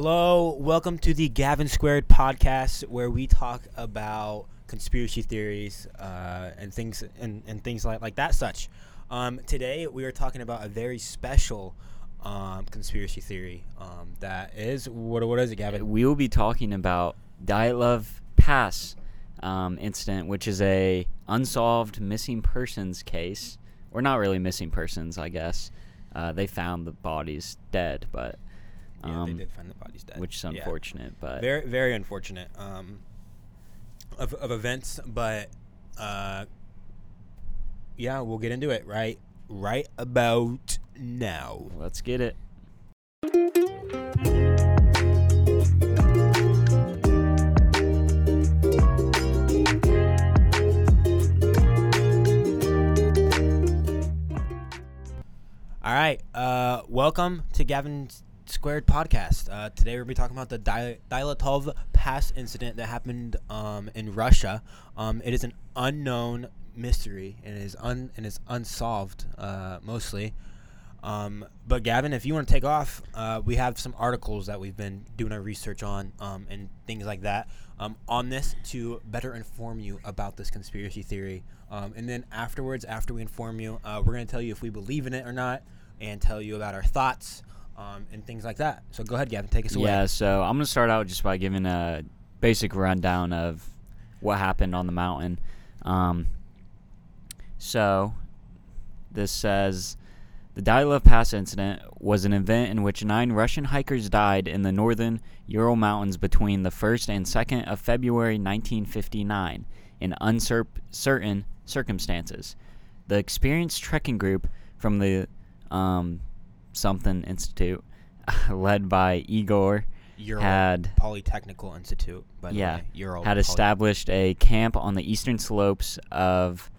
Hello, welcome to the Gavin Squared podcast, where we talk about conspiracy theories and things like that. Today we are talking about a very special conspiracy theory. That is what is it, Gavin? We will be talking about Dyatlov Pass incident, which is a unsolved missing persons case, or not really missing persons, I guess. They found the bodies dead, but. Yeah, they did find the bodies dead, which is unfortunate, but very, very unfortunate of events. But we'll get into it right about now. Let's get it. All right, welcome to Gavin's Squared podcast. Today we're going to be talking about the Dyatlov Pass incident that happened in Russia. It is an unknown mystery and is unsolved mostly. But Gavin, if you want to take off, we have some articles that we've been doing our research on and things like that on this to better inform you about this conspiracy theory. And then afterwards, after we inform you, we're going to tell you if we believe in it or not and tell you about our thoughts. And things like that. So go ahead, Gavin, take us away. Yeah, so I'm going to start out just by giving a basic rundown of what happened on the mountain. So this says, the Dyatlov Pass incident was an event in which 9 Russian hikers died in the northern Ural Mountains between the 1st and 2nd of February 1959 in uncertain circumstances. The experienced trekking group from the something institute led by Igor had Polytechnical Institute had established a camp on the eastern slopes of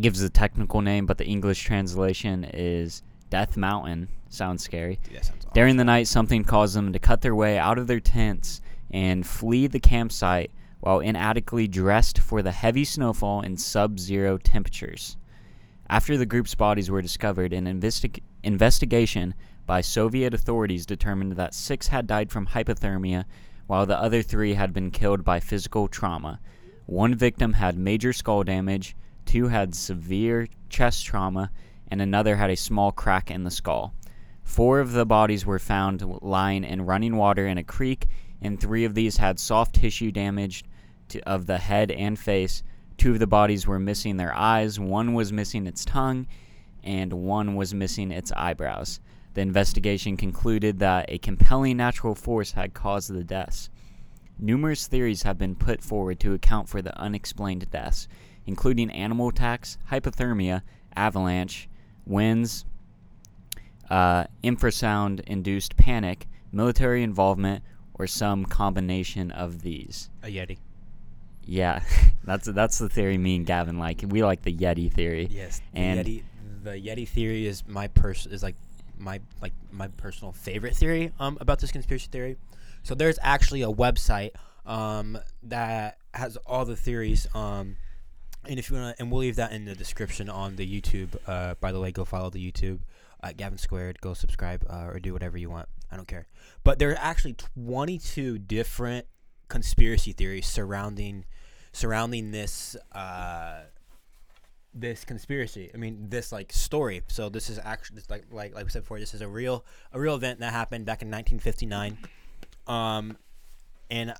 gives the technical name, but the English translation is Death Mountain. Sounds scary. Dude, that sounds awesome. During the night, something caused them to cut their way out of their tents and flee the campsite while inadequately dressed for the heavy snowfall and sub-zero temperatures. After the group's bodies were discovered, an investigation by Soviet authorities determined that 6 had died from hypothermia, while the other 3 had been killed by physical trauma. 1 victim had major skull damage, 2 had severe chest trauma, and another had a small crack in the skull. 4 of the bodies were found lying in running water in a creek, and 3 of these had soft tissue damage of the head and face. 2 of the bodies were missing their eyes, 1 was missing its tongue, and 1 was missing its eyebrows. The investigation concluded that a compelling natural force had caused the deaths. Numerous theories have been put forward to account for the unexplained deaths, including animal attacks, hypothermia, avalanche, winds, infrasound-induced panic, military involvement, or some combination of these. A Yeti. Yeah, that's the theory me and Gavin like. We like the Yeti theory. Yes, the Yeti theory is my personal favorite theory about this conspiracy theory. So there's actually a website that has all the theories. And if you want, and we'll leave that in the description on the YouTube. By the way, go follow the YouTube at Gavin Squared. Go subscribe or do whatever you want. I don't care. But there are actually 22 different conspiracy theories surrounding this this conspiracy. I mean, this like story. So this is actually like we said before. This is a real event that happened back in 1959. And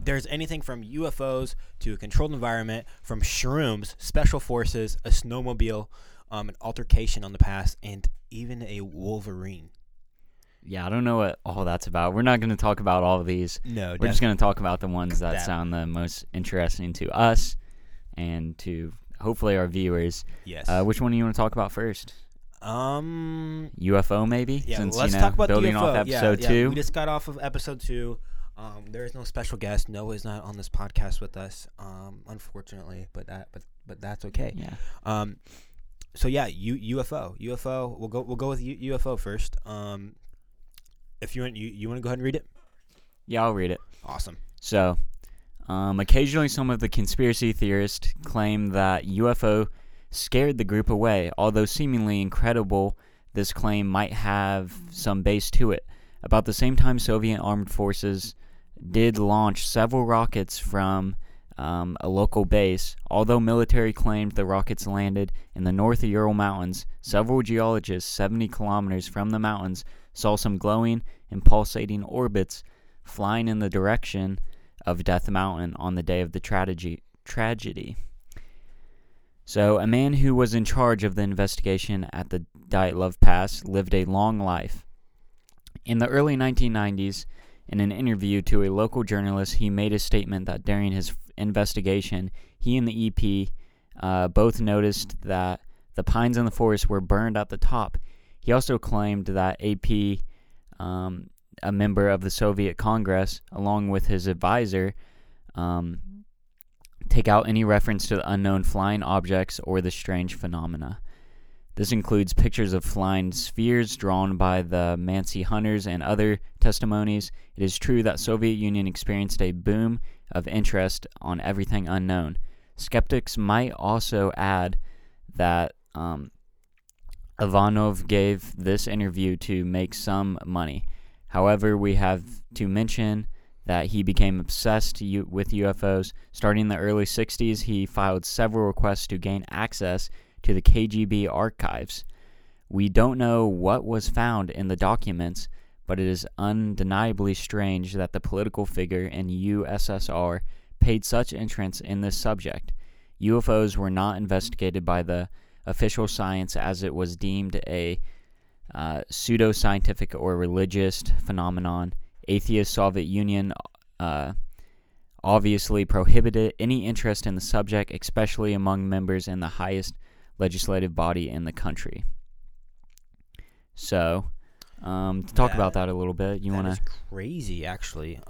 there's anything from UFOs to a controlled environment, from shrooms, special forces, a snowmobile, an altercation on the pass, and even a wolverine. Yeah, I don't know what all that's about. We're not going to talk about all of these. No, we're just going to talk about the ones that sound the most interesting to us and to hopefully our viewers. Yes. Which one do you want to talk about first? UFO maybe. Yeah, since, let's talk about building UFO. Off episode 2. We just got off of episode 2. There is no special guest. Noah is not on this podcast with us, unfortunately, but that's okay. Yeah. So yeah, UFO. UFO. We'll go with UFO first. If you want to go ahead and read it? Yeah, I'll read it. Awesome. So, occasionally some of the conspiracy theorists claim that UFO scared the group away, although seemingly incredible this claim might have some base to it. About the same time, Soviet armed forces did launch several rockets from a local base. Although military claimed the rockets landed in the north of Ural Mountains, several geologists 70 kilometers from the mountains saw some glowing and pulsating orbits flying in the direction of Death Mountain on the day of the tragedy. So, a man who was in charge of the investigation at the Dyatlov Pass lived a long life. In the early 1990s, in an interview to a local journalist, he made a statement that during his investigation, he and the EP both noticed that the pines in the forest were burned at the top. He also claimed that AP, a member of the Soviet Congress, along with his advisor, take out any reference to the unknown flying objects or the strange phenomena. This includes pictures of flying spheres drawn by the Mansi hunters and other testimonies. It is true that Soviet Union experienced a boom of interest on everything unknown. Skeptics might also add that Ivanov gave this interview to make some money. However, we have to mention that he became obsessed with UFOs. Starting in the early 60s, he filed several requests to gain access to the KGB archives. We don't know what was found in the documents, but it is undeniably strange that the political figure in USSR paid such interest in this subject. UFOs were not investigated by the official science, as it was deemed a pseudo-scientific or religious phenomenon. Atheist Soviet Union obviously prohibited any interest in the subject, especially among members in the highest legislative body in the country. So, to talk about that a little bit, you want to... That is crazy, actually.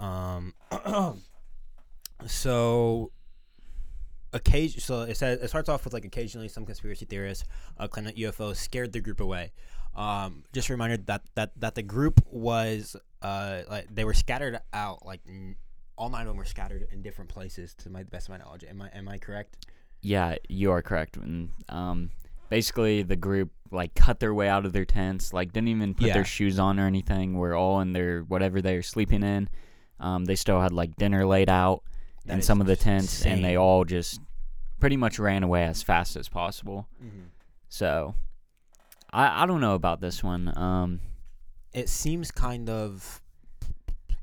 So it says, it starts off with, like, occasionally some conspiracy theorists claim that UFOs scared the group away. Just a reminder that the group was they were scattered out, like all 9 of them were scattered in different places, to the best of my knowledge. Am I correct? Yeah, you are correct. And, basically the group like cut their way out of their tents, like didn't even put their shoes on or anything. We're all in their whatever they were sleeping in. They still had like dinner laid out in some of the tents, insane. And they all just pretty much ran away as fast as possible. Mm-hmm. So I don't know about this one. It seems kind of.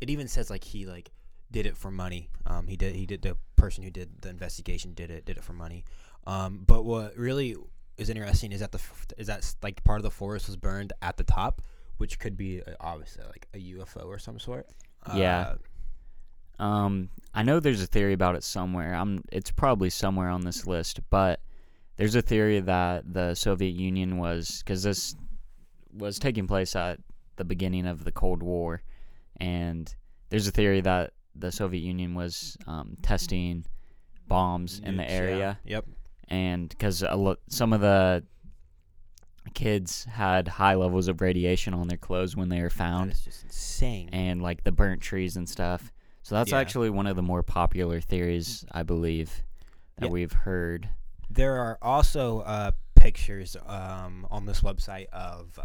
It even says like he like did it for money. He did the person who did the investigation did it for money. But what really is interesting is that like part of the forest was burned at the top, which could be obviously like a UFO or some sort. Yeah. I know there's a theory about it somewhere. It's probably somewhere on this list, but. There's a theory that the Soviet Union was... Because this was taking place at the beginning of the Cold War. And there's a theory that the Soviet Union was testing bombs in the area. Yeah. Yep. And because some of the kids had high levels of radiation on their clothes when they were found. That's just insane. And, like, the burnt trees and stuff. So that's actually one of the more popular theories, I believe, that we've heard. There are also pictures on this website of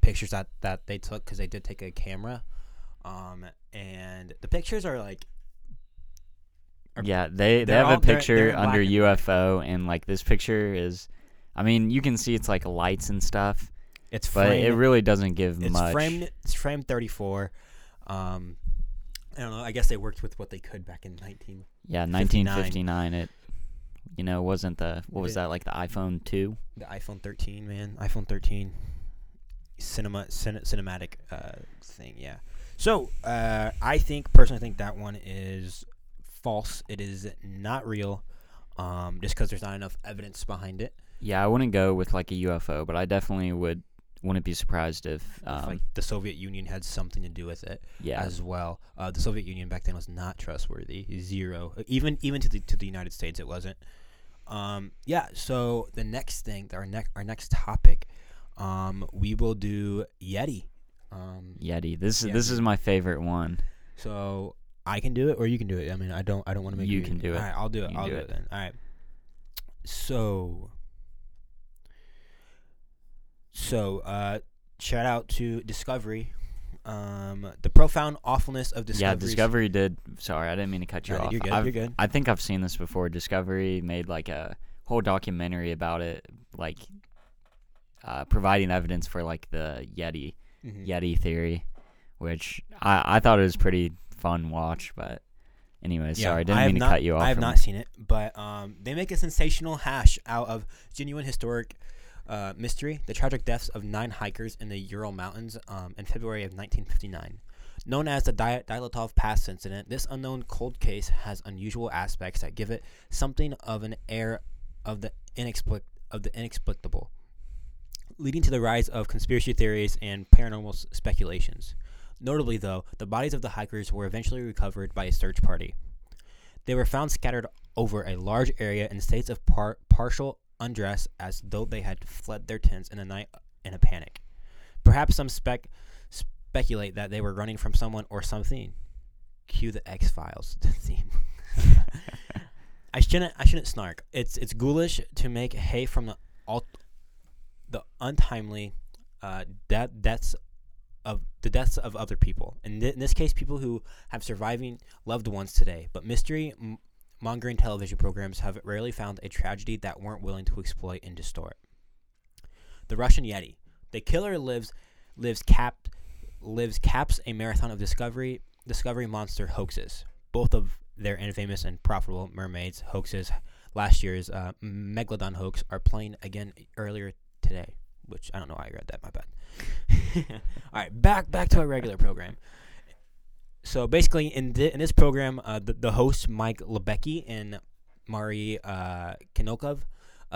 pictures that they took, because they did take a camera, and the pictures are like... they have a picture they're under UFO, and like this picture is... I mean, you can see it's like lights and stuff, but it really doesn't give much. It's frame 34. I don't know, I guess they worked with what they could back in 1959. It... You know, wasn't the... What was that, like the iPhone 2? The iPhone 13, man. iPhone 13. Cinematic thing, yeah. So, I personally think that one is false. It is not real, just because there's not enough evidence behind it. Yeah, I wouldn't go with, like, a UFO, but I definitely wouldn't be surprised if like the Soviet Union had something to do with it as well. The Soviet Union back then was not trustworthy. Zero. Even to the United States it wasn't. So the next thing, our next topic, we will do Yeti. Yeti. This is my favorite one. So I can do it or you can do it. I mean, I don't want to make you can do it. All right, I'll do it. I'll do it then. All right. So So, shout out to Discovery. The profound awfulness of Discovery. Yeah, Discovery did. Sorry, I didn't mean to cut you off. You're good, you're good. I think I've seen this before. Discovery made like a whole documentary about it, like providing evidence for like the Yeti theory, which I thought it was pretty fun watch. But anyways, yeah, sorry, I didn't mean to cut you off. I have not seen it, but they make a sensational hash out of genuine historic mystery, the tragic deaths of 9 hikers in the Ural Mountains in February of 1959. Known as the Dyatlov Pass incident, this unknown cold case has unusual aspects that give it something of an air of the inexplicable, leading to the rise of conspiracy theories and paranormal speculations. Notably, though, the bodies of the hikers were eventually recovered by a search party. They were found scattered over a large area in states of partial undress, as though they had fled their tents in the night in a panic. Perhaps some speculate that they were running from someone or something. Cue the X-Files theme. I shouldn't snark. It's ghoulish to make hay from the untimely deaths of other people. In this case, people who have surviving loved ones today. But mystery mongering television programs have rarely found a tragedy that weren't willing to exploit and distort. The Russian Yeti. The killer caps a marathon of discovery monster hoaxes. Both of their infamous and profitable mermaids hoaxes, last year's Megalodon hoax, are playing again earlier today. Which, I don't know why I read that, my bad. All right, back to our regular program. So basically, in this program, the hosts Mike Lebecki and Mari Kinokov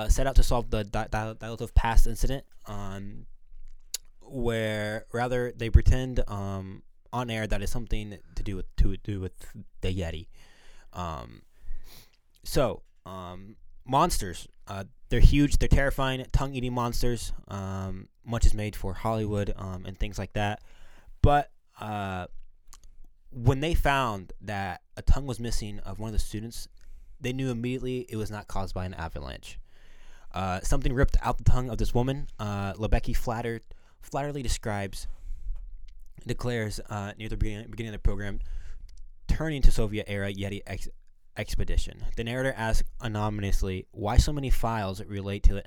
set out to solve the Dyatlov Pass incident, where rather they pretend on air that it's something to do with the Yeti. Monsters, they're huge, they're terrifying, tongue-eating monsters. Much is made for Hollywood and things like that, but. When they found that a tongue was missing of one of the students, they knew immediately it was not caused by an avalanche. Something ripped out the tongue of this woman. Lebecki flatterly declares near the beginning of the program, turning to Soviet-era Yeti expedition. The narrator asks anonymously why so many files relate to an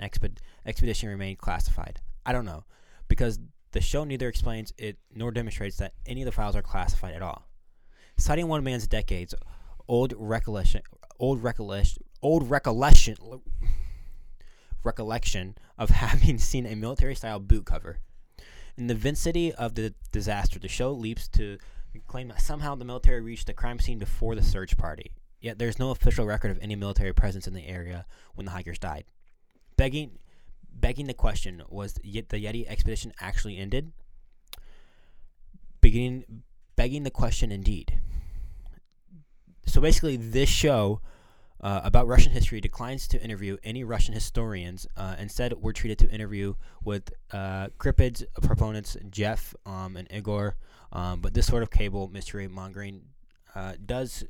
expedition remain classified. I don't know, because the show neither explains it nor demonstrates that any of the files are classified at all. Citing one man's decades old recollection of having seen a military-style boot cover. In the vicinity of the disaster, the show leaps to claim that somehow the military reached the crime scene before the search party. Yet there's no official record of any military presence in the area when the hikers died. Begging the question, was the Yeti expedition actually ended? Begging the question indeed. So basically, this show about Russian history declines to interview any Russian historians. Instead, we're treated to interview with cryptids proponents Jeff and Igor. But this sort of cable mystery mongering does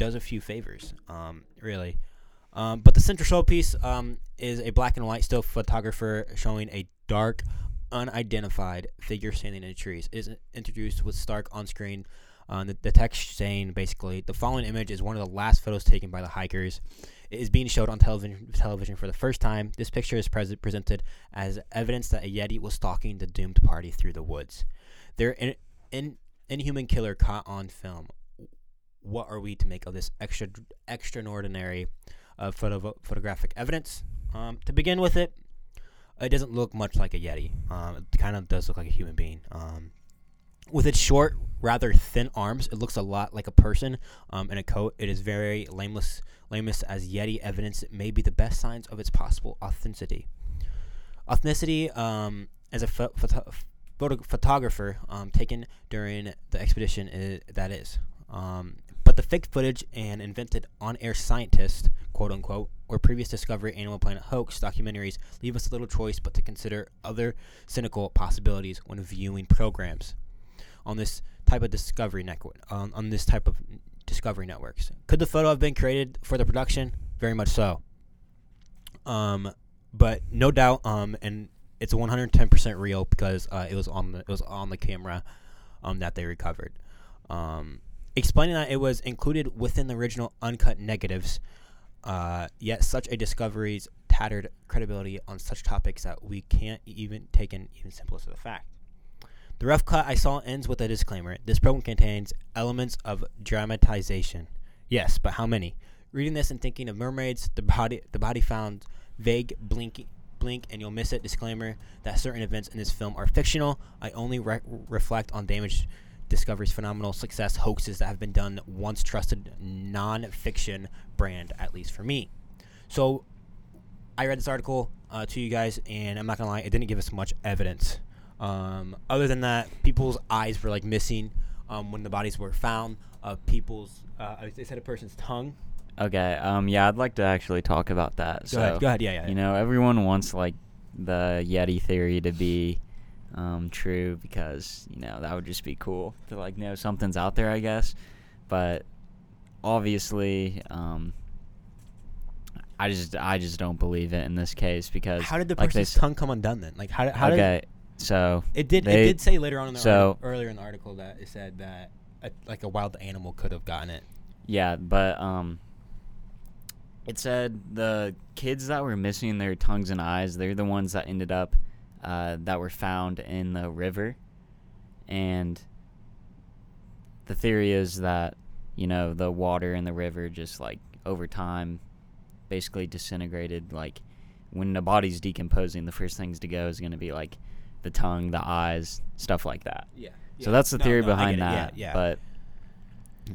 a few favors, really. But the central showpiece is a black and white still photographer showing a dark, unidentified figure standing in trees. It is introduced with Stark on screen. The text saying basically, the following image is one of the last photos taken by the hikers. It is being showed on television for the first time. This picture is presented as evidence that a Yeti was stalking the doomed party through the woods. Their inhuman killer caught on film. What are we to make of this extraordinary photographic evidence? To begin with, it doesn't look much like a Yeti. It kind of does look like a human being. With its short, rather thin arms, it looks a lot like a person in a coat. It is very lameless as Yeti evidence may be the best signs of its possible authenticity. As a photographer taken during the expedition, but the fake footage and invented on-air scientist, quote-unquote, or previous Discovery Animal Planet hoax documentaries leave us little choice but to consider other cynical possibilities when viewing programs on this type of Discovery network. On this type of Discovery networks, could the photo have been created for the production? Very much so. But no doubt, an It's 110% real because it was on the camera that they recovered. Explaining that it was included within the original uncut negatives, yet such a discovery's tattered credibility on such topics that we can't even take an even simplest of the fact. The rough cut I saw ends with a disclaimer. This program contains elements of dramatization. Yes, but how many? Reading this and thinking of mermaids, the body found, vague blink and you'll miss it. Disclaimer that certain events in this film are fictional. I only reflect on damage discoveries, phenomenal success, hoaxes that have been done once trusted non-fiction brand, at least for me. So I read this article to you guys, and I'm not going to lie, it didn't give us much evidence. Other than that, people's eyes were, missing when the bodies were found. They said a person's tongue. Okay, yeah, I'd like to actually talk about that. Go ahead, yeah. You know, everyone wants, the Yeti theory to be true because, that would just be cool to, know something's out there, I guess. But obviously, I just don't believe it in this case because... How did the person's tongue come undone then? So... It did say later on in the earlier in the article that it said that, a wild animal could have gotten it. Yeah, but it said the kids that were missing their tongues and eyes, they're the ones that ended up that were found in the river. And the theory is that, the water in the river just, over time basically disintegrated. When the body's decomposing, the first things to go is going to be, the tongue, the eyes, stuff like that. Yeah. So that's the theory behind that. Yeah. But...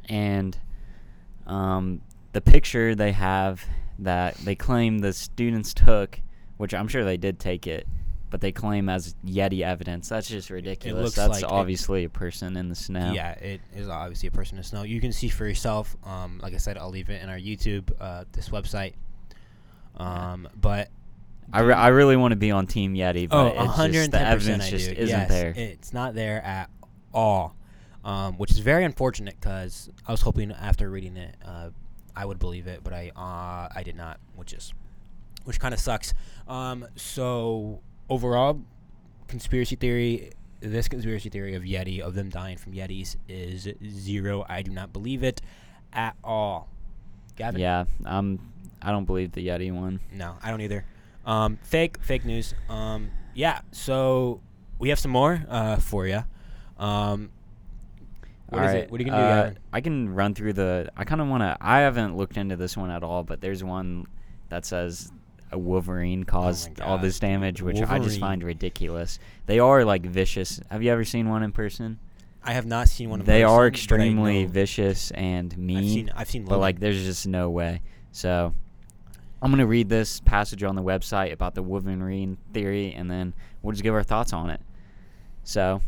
And the picture they have that they claim the students took, which I'm sure they did take it, but they claim as Yeti evidence. That's just ridiculous. That's obviously a person in the snow. Yeah, it is obviously a person in the snow. You can see for yourself. Like I said, I'll leave it in our YouTube, this website. But I really want to be on Team Yeti, but it's just the evidence just isn't there. It's not there at all. Which is very unfortunate because I was hoping after reading it, I would believe it, but I did not, which kind of sucks. So overall, this conspiracy theory of Yeti, of them dying from Yetis, is zero. I do not believe it at all. Gavin? Yeah, I don't believe the Yeti one. No, I don't either. Fake news. Yeah, so we have some more for you. All right. What are you going to do, Gavin? I can run through I haven't looked into this one at all, but there's one that says a Wolverine caused all this damage, which Wolverine. I just find ridiculous. They are, vicious. Have you ever seen one in person? I have not seen one in person. They are extremely vicious and mean. I've seen but, there's just no way. So I'm going to read this passage on the website about the Wolverine theory, and then we'll just give our thoughts on it. So...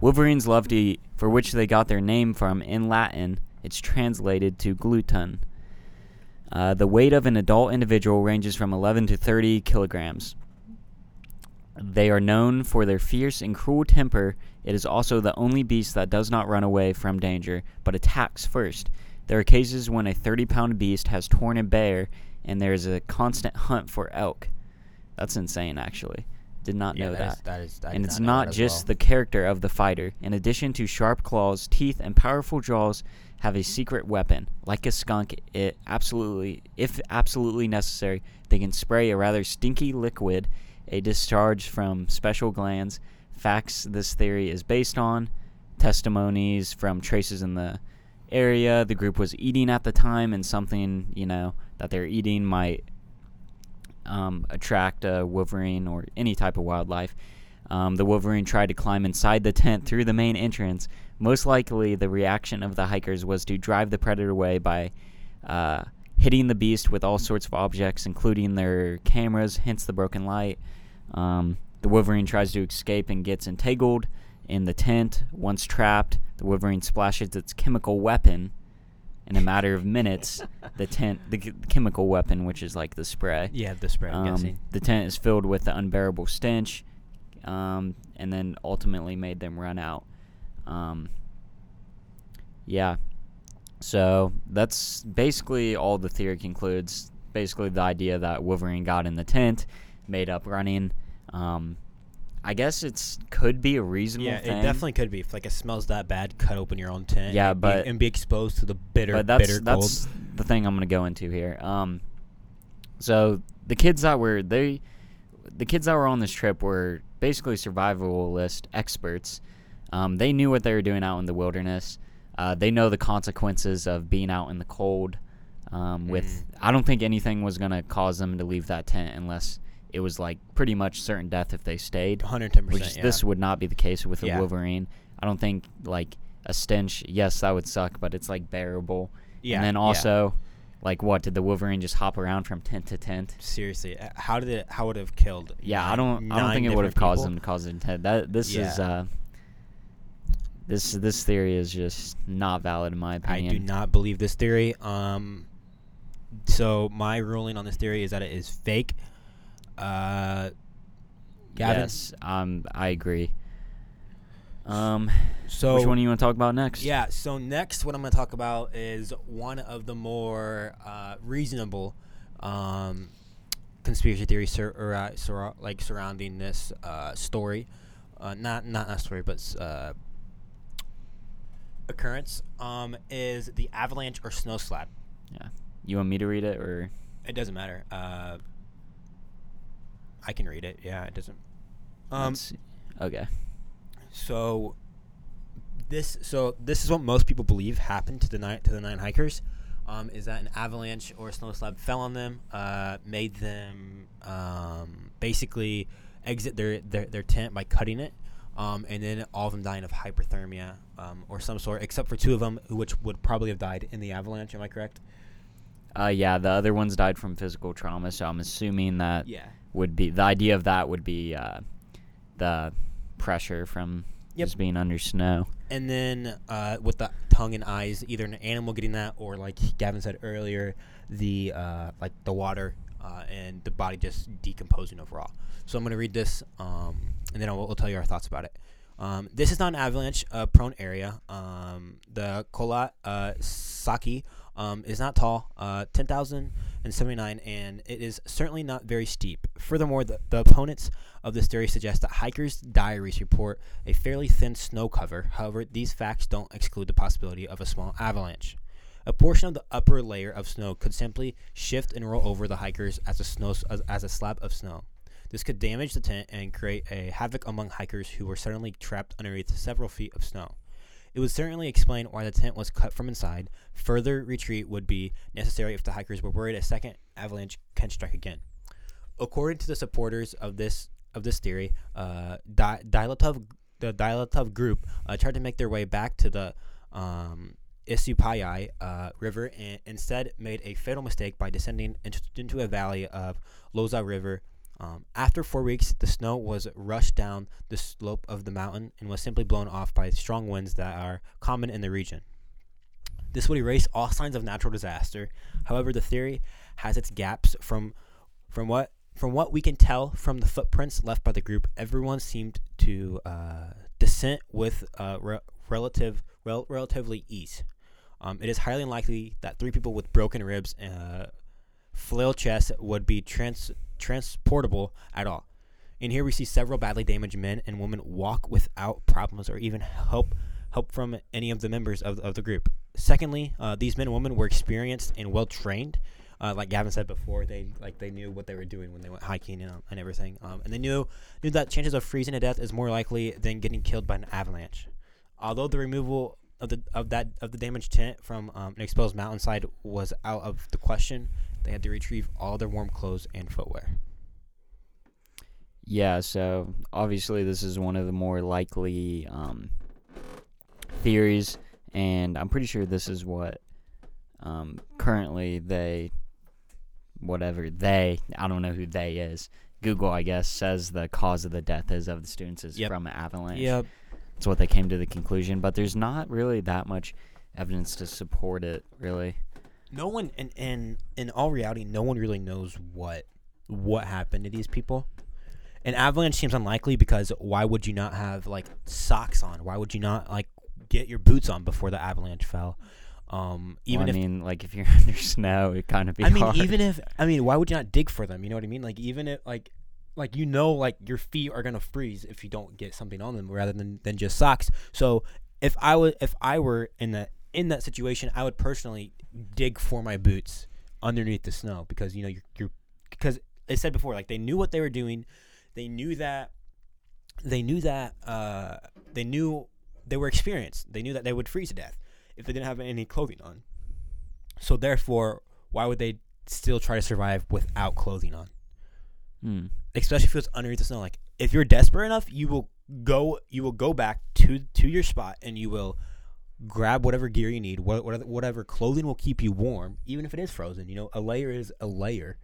Wolverines love to eat, for which they got their name from in Latin. It's translated to glutton. The weight of an adult individual ranges from 11 to 30 kilograms. They are known for their fierce and cruel temper. It is also the only beast that does not run away from danger, but attacks first. There are cases when a 30-pound beast has torn a bear, and there is a constant hunt for elk. That's insane, actually. Did not know that. And it's not just the character of the fighter. In addition to sharp claws, teeth, and powerful jaws, have a secret weapon. Like a skunk, if absolutely necessary, they can spray a rather stinky liquid, a discharge from special glands. Facts this theory is based on, testimonies from traces in the area the group was eating at the time, and something, that they're eating might... attract a wolverine or any type of wildlife. The wolverine tried to climb inside the tent through the main entrance. Most likely, the reaction of the hikers was to drive the predator away by hitting the beast with all sorts of objects, including their cameras, hence the broken light. The wolverine tries to escape and gets entangled in the tent. Once trapped, the wolverine splashes its chemical weapon. In a matter of minutes, the chemical weapon, which is the spray. Yeah, the spray, I'm guessing. The tent is filled with the unbearable stench, and then ultimately made them run out. Yeah. So that's basically all the theory concludes. Basically the idea that Wolverine got in the tent, made up running. I guess it's could be a reasonable thing. Yeah, it definitely could be. If like it smells that bad, cut open your own tent. Yeah, and be exposed to the bitter cold. That's the thing I'm gonna go into here. So the kids that were on this trip were basically survivalist experts. They knew what they were doing out in the wilderness. They know the consequences of being out in the cold. I don't think anything was gonna cause them to leave that tent unless it was like pretty much certain death if they stayed. 110%. Which this would not be the case with a Wolverine. I don't think like a stench. Yes, that would suck, but it's like bearable. Yeah. And then also, like, what did the Wolverine just hop around from tent to tent? Seriously, how would it have killed? Yeah, I don't think it would have caused them to cause it. This theory is just not valid in my opinion. I do not believe this theory. So my ruling on this theory is that it is fake. Gavin? Yes, I agree. So which one do you want to talk about next? Yeah, so next what I'm going to talk about is one of the more reasonable conspiracy theories surrounding this story. Not a story, but occurrence is the avalanche or snow slab. Yeah. You want me to read it or? It doesn't matter. I can read it. Yeah, it doesn't. Okay. So this is what most people believe happened to the nine hikers, is that an avalanche or a snow slab fell on them, made them basically exit their tent by cutting it, and then all of them dying of hyperthermia or some sort, except for two of them, which would probably have died in the avalanche. Am I correct? Yeah, the other ones died from physical trauma, so I'm assuming that would be the idea of that would be the pressure from just being under snow. And then with the tongue and eyes, either an animal getting that or, like Gavin said earlier, the like the water and the body just decomposing overall. So I'm going to read this, and then we'll tell you our thoughts about it. This is not an avalanche-prone area. The Kola Saki is not tall, 10,079, and it is certainly not very steep. Furthermore, the opponents of this theory suggest that hikers' diaries report a fairly thin snow cover. However, these facts don't exclude the possibility of a small avalanche. A portion of the upper layer of snow could simply shift and roll over the hikers as a slab of snow. This could damage the tent and create a havoc among hikers who were suddenly trapped underneath several feet of snow. It would certainly explain why the tent was cut from inside. Further retreat would be necessary if the hikers were worried a second avalanche can strike again. According to the supporters of this theory, the Dyatlov group tried to make their way back to the Isupai River and instead made a fatal mistake by descending into a valley of Loza River. After 4 weeks, the snow was rushed down the slope of the mountain and was simply blown off by strong winds that are common in the region. This would erase all signs of natural disaster. However, the theory has its gaps. From what we can tell from the footprints left by the group, everyone seemed to descend with relatively ease. It is highly unlikely that three people with broken ribs and flail chests would be transportable at all. In here we see several badly damaged men and women walk without problems or even help from any of the members of the group. Secondly, these men and women were experienced and well trained. Like Gavin said before, they knew what they were doing when they went hiking and everything. And they knew that chances of freezing to death is more likely than getting killed by an avalanche. Although the removal of the damaged tent from an exposed mountainside was out of the question, they had to retrieve all their warm clothes and footwear. Yeah, so obviously this is one of the more likely theories, and I'm pretty sure this is what currently I don't know who they is, Google, I guess, says the cause of the death is of the students is from an avalanche. Yep. That's what they came to the conclusion, but there's not really that much evidence to support it, really. No one, and in all reality, no one really knows what happened to these people. An avalanche seems unlikely because why would you not have like socks on? Why would you not like get your boots on before the avalanche fell? If you're under snow, it kind of be hard. Why would you not dig for them? You know what I mean? Like, even if like like, you know, like your feet are gonna freeze if you don't get something on them rather than just socks. So if I were in that situation, I would personally dig for my boots underneath the snow, because you know you're because I said before, like, they knew what they were doing. They knew they were experienced. They knew that they would freeze to death if they didn't have any clothing on. So therefore, why would they still try to survive without clothing on? Mm. Especially if it's underneath the snow. Like, if you're desperate enough, you will go back to your spot and you will grab whatever gear you need, whatever clothing will keep you warm, even if it is frozen. You know, a layer is a layer.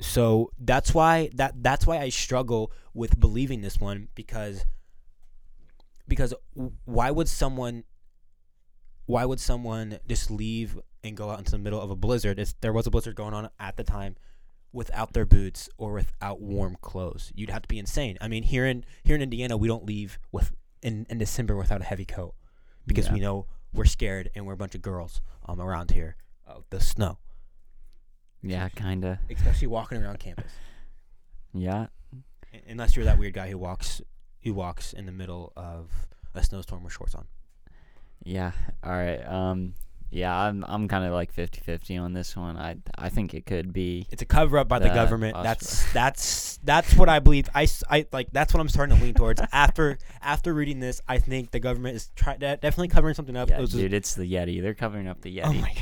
So that's why I struggle with believing this one, because why would someone just leave and go out into the middle of a blizzard? There was a blizzard going on at the time, without their boots or without warm clothes. You'd have to be insane. I mean, here in Indiana, we don't leave in December without a heavy coat, because we know we're scared and we're a bunch of girls around here of the snow. Yeah, kind of. Especially walking around campus. Yeah. Unless you're that weird guy who walks in the middle of a snowstorm with shorts on. Yeah. All right. Yeah, I'm kind of like 50-50 on this one. I think it could be. It's a cover up by the government. That's what I believe. I like, that's what I'm starting to lean towards after reading this. I think the government is definitely covering something up. Yeah, dude, it's the Yeti. They're covering up the Yeti. Oh my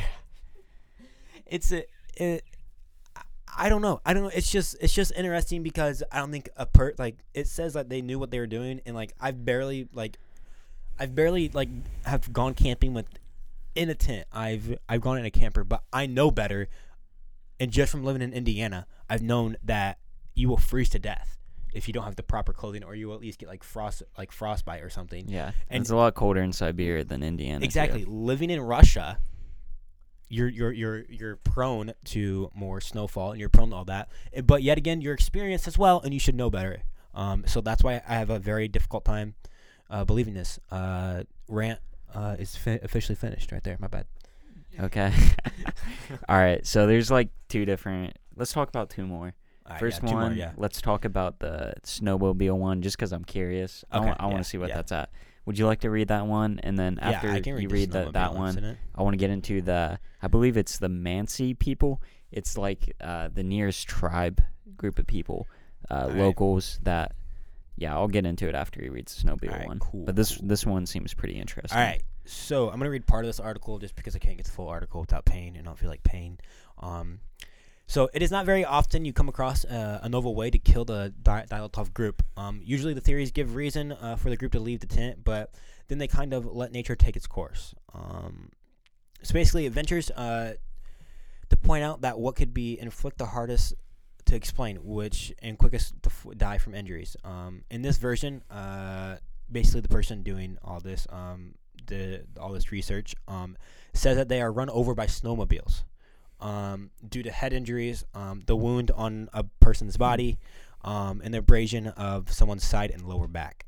god. I don't know. It's just interesting, because I don't think like, it says that they knew what they were doing, and like I've barely have gone camping in a tent. I've gone in a camper, but I know better, and just from living in Indiana, I've known that you will freeze to death if you don't have the proper clothing, or you will at least get frostbite or something. Yeah, and it's a lot colder in Siberia than Indiana. Exactly. Too. Living in Russia, you're prone to more snowfall, and you're prone to all that. But yet again, you're experienced as well, and you should know better. So that's why I have a very difficult time believing this. Rant is officially finished right there. My bad. Okay. All right. So there's like two different. Let's talk about two more. Right, first yeah, one. More, yeah. Let's talk about the snowmobile one, just because I'm curious. Okay, I want to see what that's at. Would you like to read that one? And then after you read that one, I want to get into I believe it's the Mansi people. It's like the nearest tribe group of people, locals that, I'll get into it after he reads the snowmobile one. Cool. But this one seems pretty interesting. All right. So I'm going to read part of this article just because I can't get the full article without pain, and I don't feel like pain. So it is not very often you come across a novel way to kill the Dyatlov group. Usually the theories give reason for the group to leave the tent, but then they kind of let nature take its course. So basically, it ventures to point out that what could be inflict the hardest to explain, which and quickest to die from injuries. In this version, basically the person doing all this, all this research, says that they are run over by snowmobiles. Due to head injuries, the wound on a person's body, and the abrasion of someone's side and lower back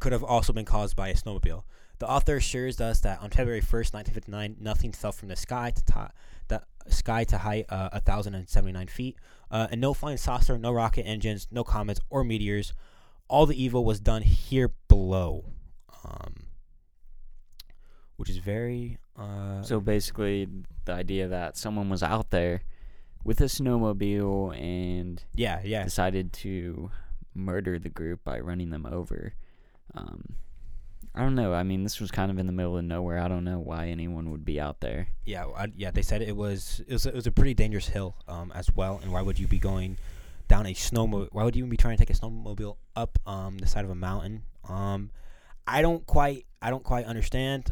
could have also been caused by a snowmobile. The author assures us that on February 1st, 1959, nothing fell from the sky to height 1,079 feet, and no flying saucer, no rocket engines, no comets or meteors. All the evil was done here below, which is very... So basically, the idea that someone was out there with a snowmobile and decided to murder the group by running them over. I don't know. I mean, this was kind of in the middle of nowhere. I don't know why anyone would be out there. Yeah, they said it was a pretty dangerous hill as well. And why would you be going down a snowmobile? Why would you even be trying to take a snowmobile up the side of a mountain? I don't quite understand.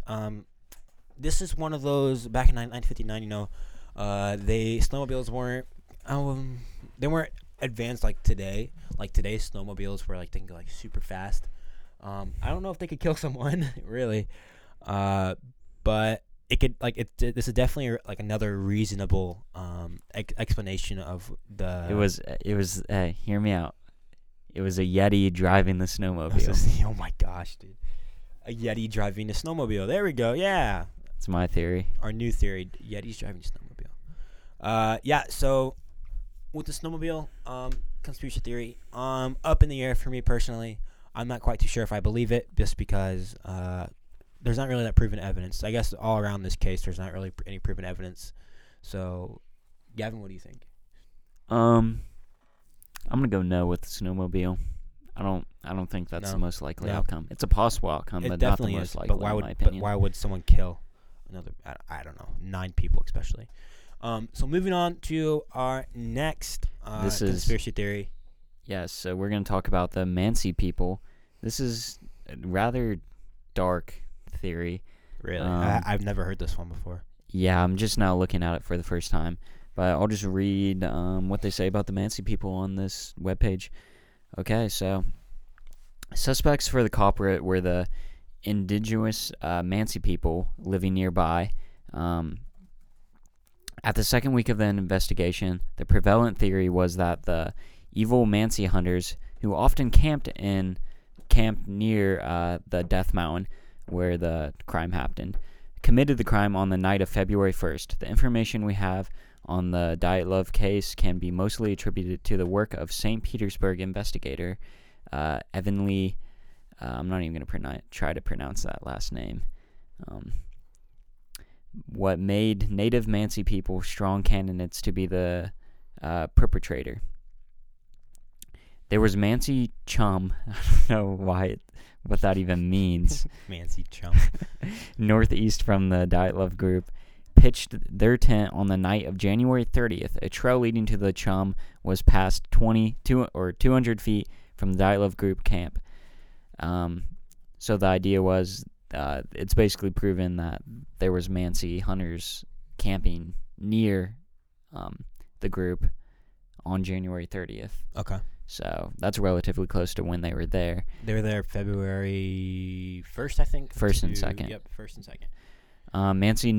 This is one of those back in 1959. You know, snowmobiles weren't advanced like today. Like today's snowmobiles were like they can go like super fast. I don't know if they could kill someone really, but it could like it. This is definitely like another reasonable explanation of the. It was. Hear me out. It was a Yeti driving the snowmobile. Oh my gosh, dude! A Yeti driving a snowmobile. There we go. Yeah. It's my theory. Our new theory: Yeti's driving a snowmobile. So with the snowmobile, conspiracy theory, up in the air for me personally. I'm not quite too sure if I believe it, just because there's not really that proven evidence. I guess all around this case, there's not really any proven evidence. So, Gavin, what do you think? I'm gonna go no with the snowmobile. I don't think that's the most likely outcome. It's a possible outcome, but not the most likely. But why would, in my opinion. But why would someone kill another? I don't know. 9 people, especially. So moving on to our next conspiracy theory. Yes, so we're going to talk about the Mansi people. This is a rather dark theory. Really? I've never heard this one before. Yeah, I'm just now looking at it for the first time. But I'll just read what they say about the Mansi people on this webpage. Okay, so suspects for the culprit were the indigenous Mansi people living nearby. At the second week of the investigation, the prevalent theory was that the evil Mansi hunters, who often camped near the Death Mountain, where the crime happened, committed the crime on the night of February 1st. The information we have on the Dyatlov case can be mostly attributed to the work of St. Petersburg investigator Evan Lee. I'm not even going to try to pronounce that last name. What made native Mansi people strong candidates to be the perpetrator. There was Mansi Chum. I don't know what that even means. Mansi Chum. Northeast from the Dyatlov group, pitched their tent on the night of January 30th. A trail leading to the Chum was passed 200 feet from the Dyatlov group camp. So the idea was, it's basically proven that there was Mansi hunters camping near the group on January 30th. Okay. So that's relatively close to when they were there. They were there February 1st, I think. 1st and 2nd. Yep, 1st and 2nd. The Mansi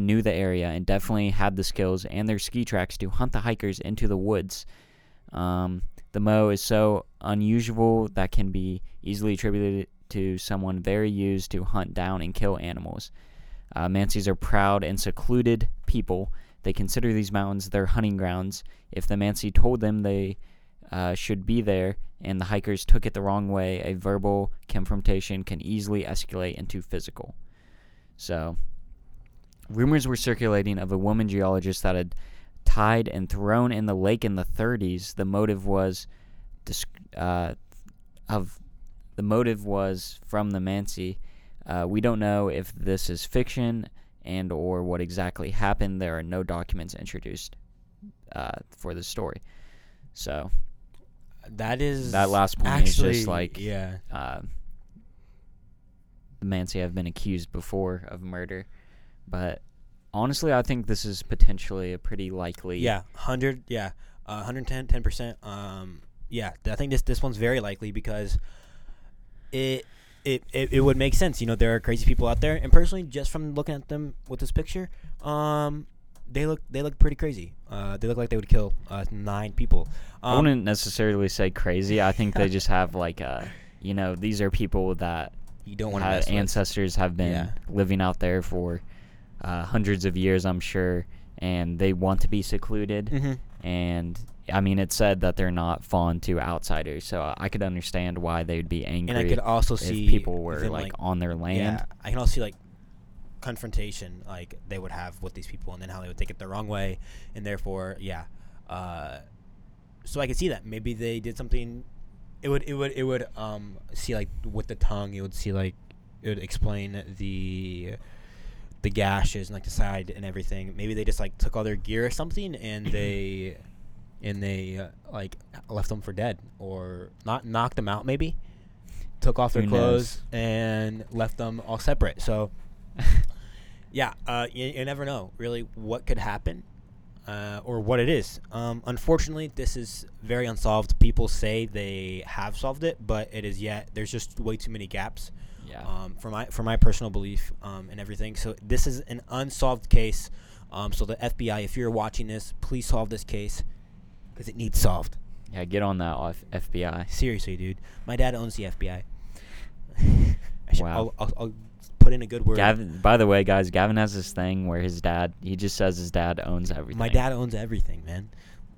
knew the area and definitely had the skills and their ski tracks to hunt the hikers into the woods. The mo is so unusual that can be easily attributed to someone very used to hunt down and kill animals. Mansis are proud and secluded people. They consider these mountains their hunting grounds. If the Mansi told them they should be there and the hikers took it the wrong way, a verbal confrontation can easily escalate into physical. So, rumors were circulating of a woman geologist that had tied and thrown in the lake in the 30s. The motive was from the Mansi. We don't know if this is fiction and or what exactly happened. There are no documents introduced for the story. So that last point actually, is just like the Mansi have been accused before of murder, but honestly, I think this is potentially a pretty likely 110%. I think this one's very likely because it would make sense. You know, there are crazy people out there, and personally, just from looking at them with this picture, they look pretty crazy. They look like they would kill 9 people. I wouldn't necessarily say crazy. I think they just have like these are people that you don't want to mess with. Ancestors have been living out there for hundreds of years, I'm sure, and they want to be secluded. Mm-hmm. And I mean, it said that they're not fond to outsiders, so I could understand why they'd be angry. And I could also see if people were like on their land. Yeah, I can also see like confrontation, like they would have with these people, and then how they would take it the wrong way, and therefore, so I could see that maybe they did something. It would see like with the tongue. It would see like it would explain the gashes and like the side and everything. Maybe they just like took all their gear or something, and they. And they, like, left them for dead or not knocked them out, maybe. Took off their clothes and left them all separate. So, you never know, really, what could happen or what it is. Unfortunately, this is very unsolved. People say they have solved it, but it is yet. There's just way too many gaps for my personal belief and everything. So this is an unsolved case. So the FBI, if you're watching this, please solve this case. Because it needs solved. Yeah, get on that FBI. Seriously, dude. My dad owns the FBI. Wow. I'll put in a good word. Gavin, by the way, guys, Gavin has this thing where his dad, he just says his dad owns everything. My dad owns everything, man.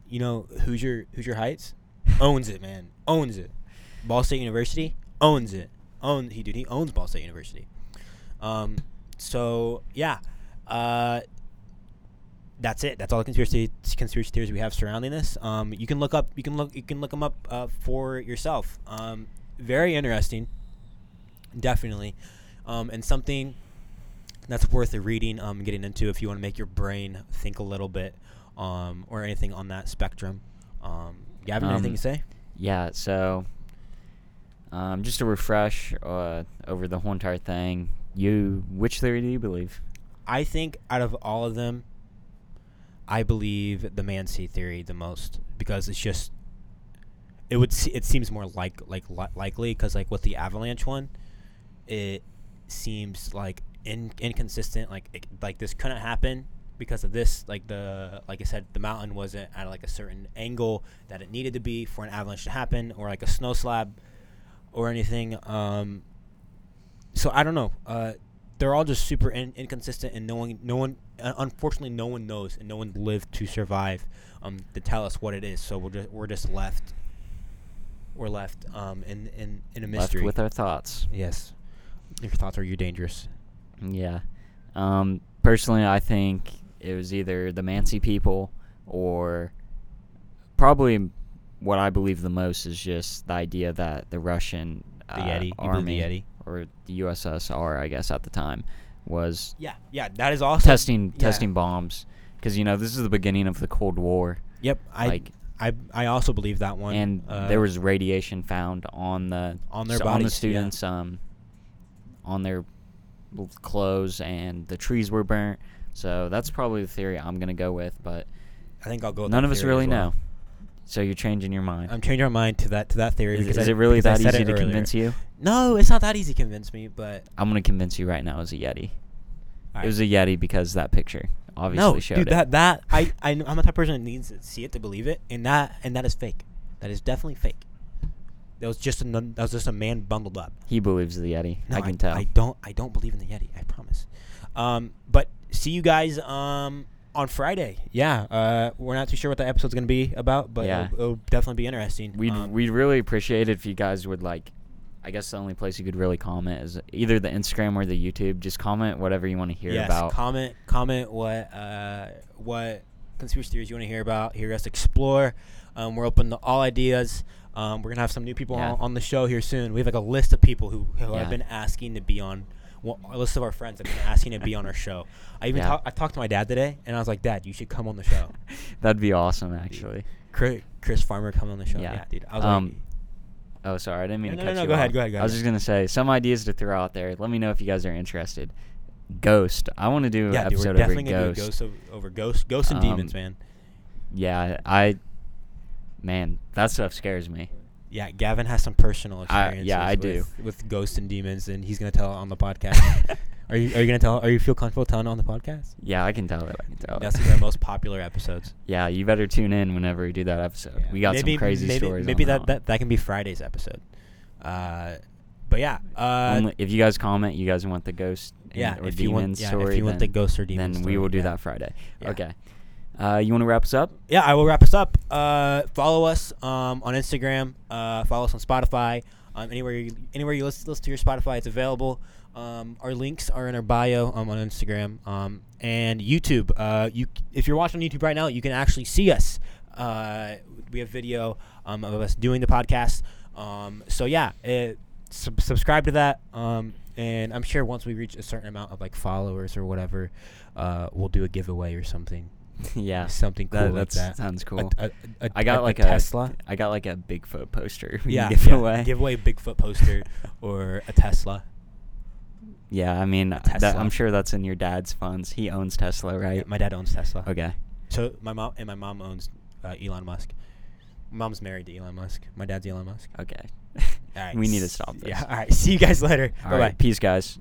You know, Hoosier Heights owns it, man. Owns it. Ball State University owns it. He owns Ball State University. So yeah, that's it. That's all the conspiracy theories we have surrounding this. You can look them up for yourself. Very interesting. Definitely. And something that's worth a reading, getting into if you want to make your brain think a little bit, or anything on that spectrum. Gavin, anything to say? Yeah, so just to refresh over the whole entire thing, which theory do you believe? I think out of all of them, I believe the Mansi theory the most, because it's just it seems more likely, because like with the avalanche one, it seems like inconsistent, like this couldn't happen because of this, like I said, the mountain wasn't at like a certain angle that it needed to be for an avalanche to happen, or like a snow slab or anything. So I don't know. They're all just super inconsistent, and unfortunately, no one knows, and no one lived to survive to tell us what it is. So we're just left. We're left in a mystery. Left with our thoughts. Yes. Your thoughts are you dangerous. Yeah. Personally, I think it was either the Mansi people, or probably what I believe the most is just the idea that the Russian army, the Yeti, or the USSR, I guess at the time, was that is awesome. Testing bombs, because you know this is the beginning of the Cold War. Yep. I also believe that one. And there was radiation found on the students, on their clothes, and the trees were burnt. So that's probably the theory I'm gonna go with, but I think I'll go with none of us really know. So you're changing your mind. I'm changing my mind to that theory. Is it really that easy to convince you? No, it's not that easy to convince me, but I'm gonna convince you right now. It was a Yeti. Right. It was a Yeti because that picture obviously showed it. No, dude, I'm the type of person that needs to see it to believe it, and that is fake. That is definitely fake. That was just a man bundled up. He believes the Yeti. No, I can tell. I don't believe in the Yeti. I promise. But see you guys on Friday. Yeah. We're not too sure what the episode's gonna be about, but yeah. It'll definitely be interesting. We'd really appreciate it if you guys would like. I guess the only place you could really comment is either the Instagram or the YouTube. Just comment whatever you want to hear about. Comment what conspiracy theories you want to hear about. Hear us explore. We're open to all ideas. We're gonna have some new people on the show here soon. We have like a list of people who have been asking to be on. Well, a list of our friends have been asking to be on our show. I talked to my dad today, and I was like, "Dad, you should come on the show." That'd be awesome, actually. Chris Farmer coming on the show. Yeah dude. I was like. Oh, sorry. I didn't mean to cut you off. Go ahead. I was just going to say, some ideas to throw out there. Let me know if you guys are interested. Ghost. I want to do an episode over Ghost. Yeah, we're definitely going to do Ghosts. Ghosts and demons, man. Yeah, man, that stuff scares me. Yeah, Gavin has some personal experiences with ghosts and demons, and he's going to tell it on the podcast. Are you going to tell? Are you feel comfortable telling it on the podcast? Yeah, I can tell it. That's one of our most popular episodes. Yeah, you better tune in whenever we do that episode. Yeah. We got some crazy stories. Maybe that can be Friday's episode. But yeah, if you guys comment, you guys want the ghost or demon story. If you want the ghost or demon, then we will do that Friday. Yeah. Okay. You want to wrap us up? Yeah, I will wrap us up. Follow us on Instagram. Follow us on Spotify. Anywhere you listen to your Spotify, it's available. Our links are in our bio on Instagram and YouTube. If you're watching on YouTube right now, you can actually see us. We have video of us doing the podcast. So yeah, subscribe to that. And I'm sure once we reach a certain amount of like followers or whatever, we'll do a giveaway or something. Yeah, something cool like that. Sounds cool. I got a Tesla. I got like a Bigfoot poster. Give away a Bigfoot poster or a Tesla. Yeah, I mean, I'm sure that's in your dad's funds. He owns Tesla, right? Yeah, my dad owns Tesla. Okay. So my mom owns Elon Musk. My mom's married to Elon Musk. My dad's Elon Musk. Okay. All right. We need to stop this. Yeah. All right. See you guys later. All right. Bye. Peace, guys.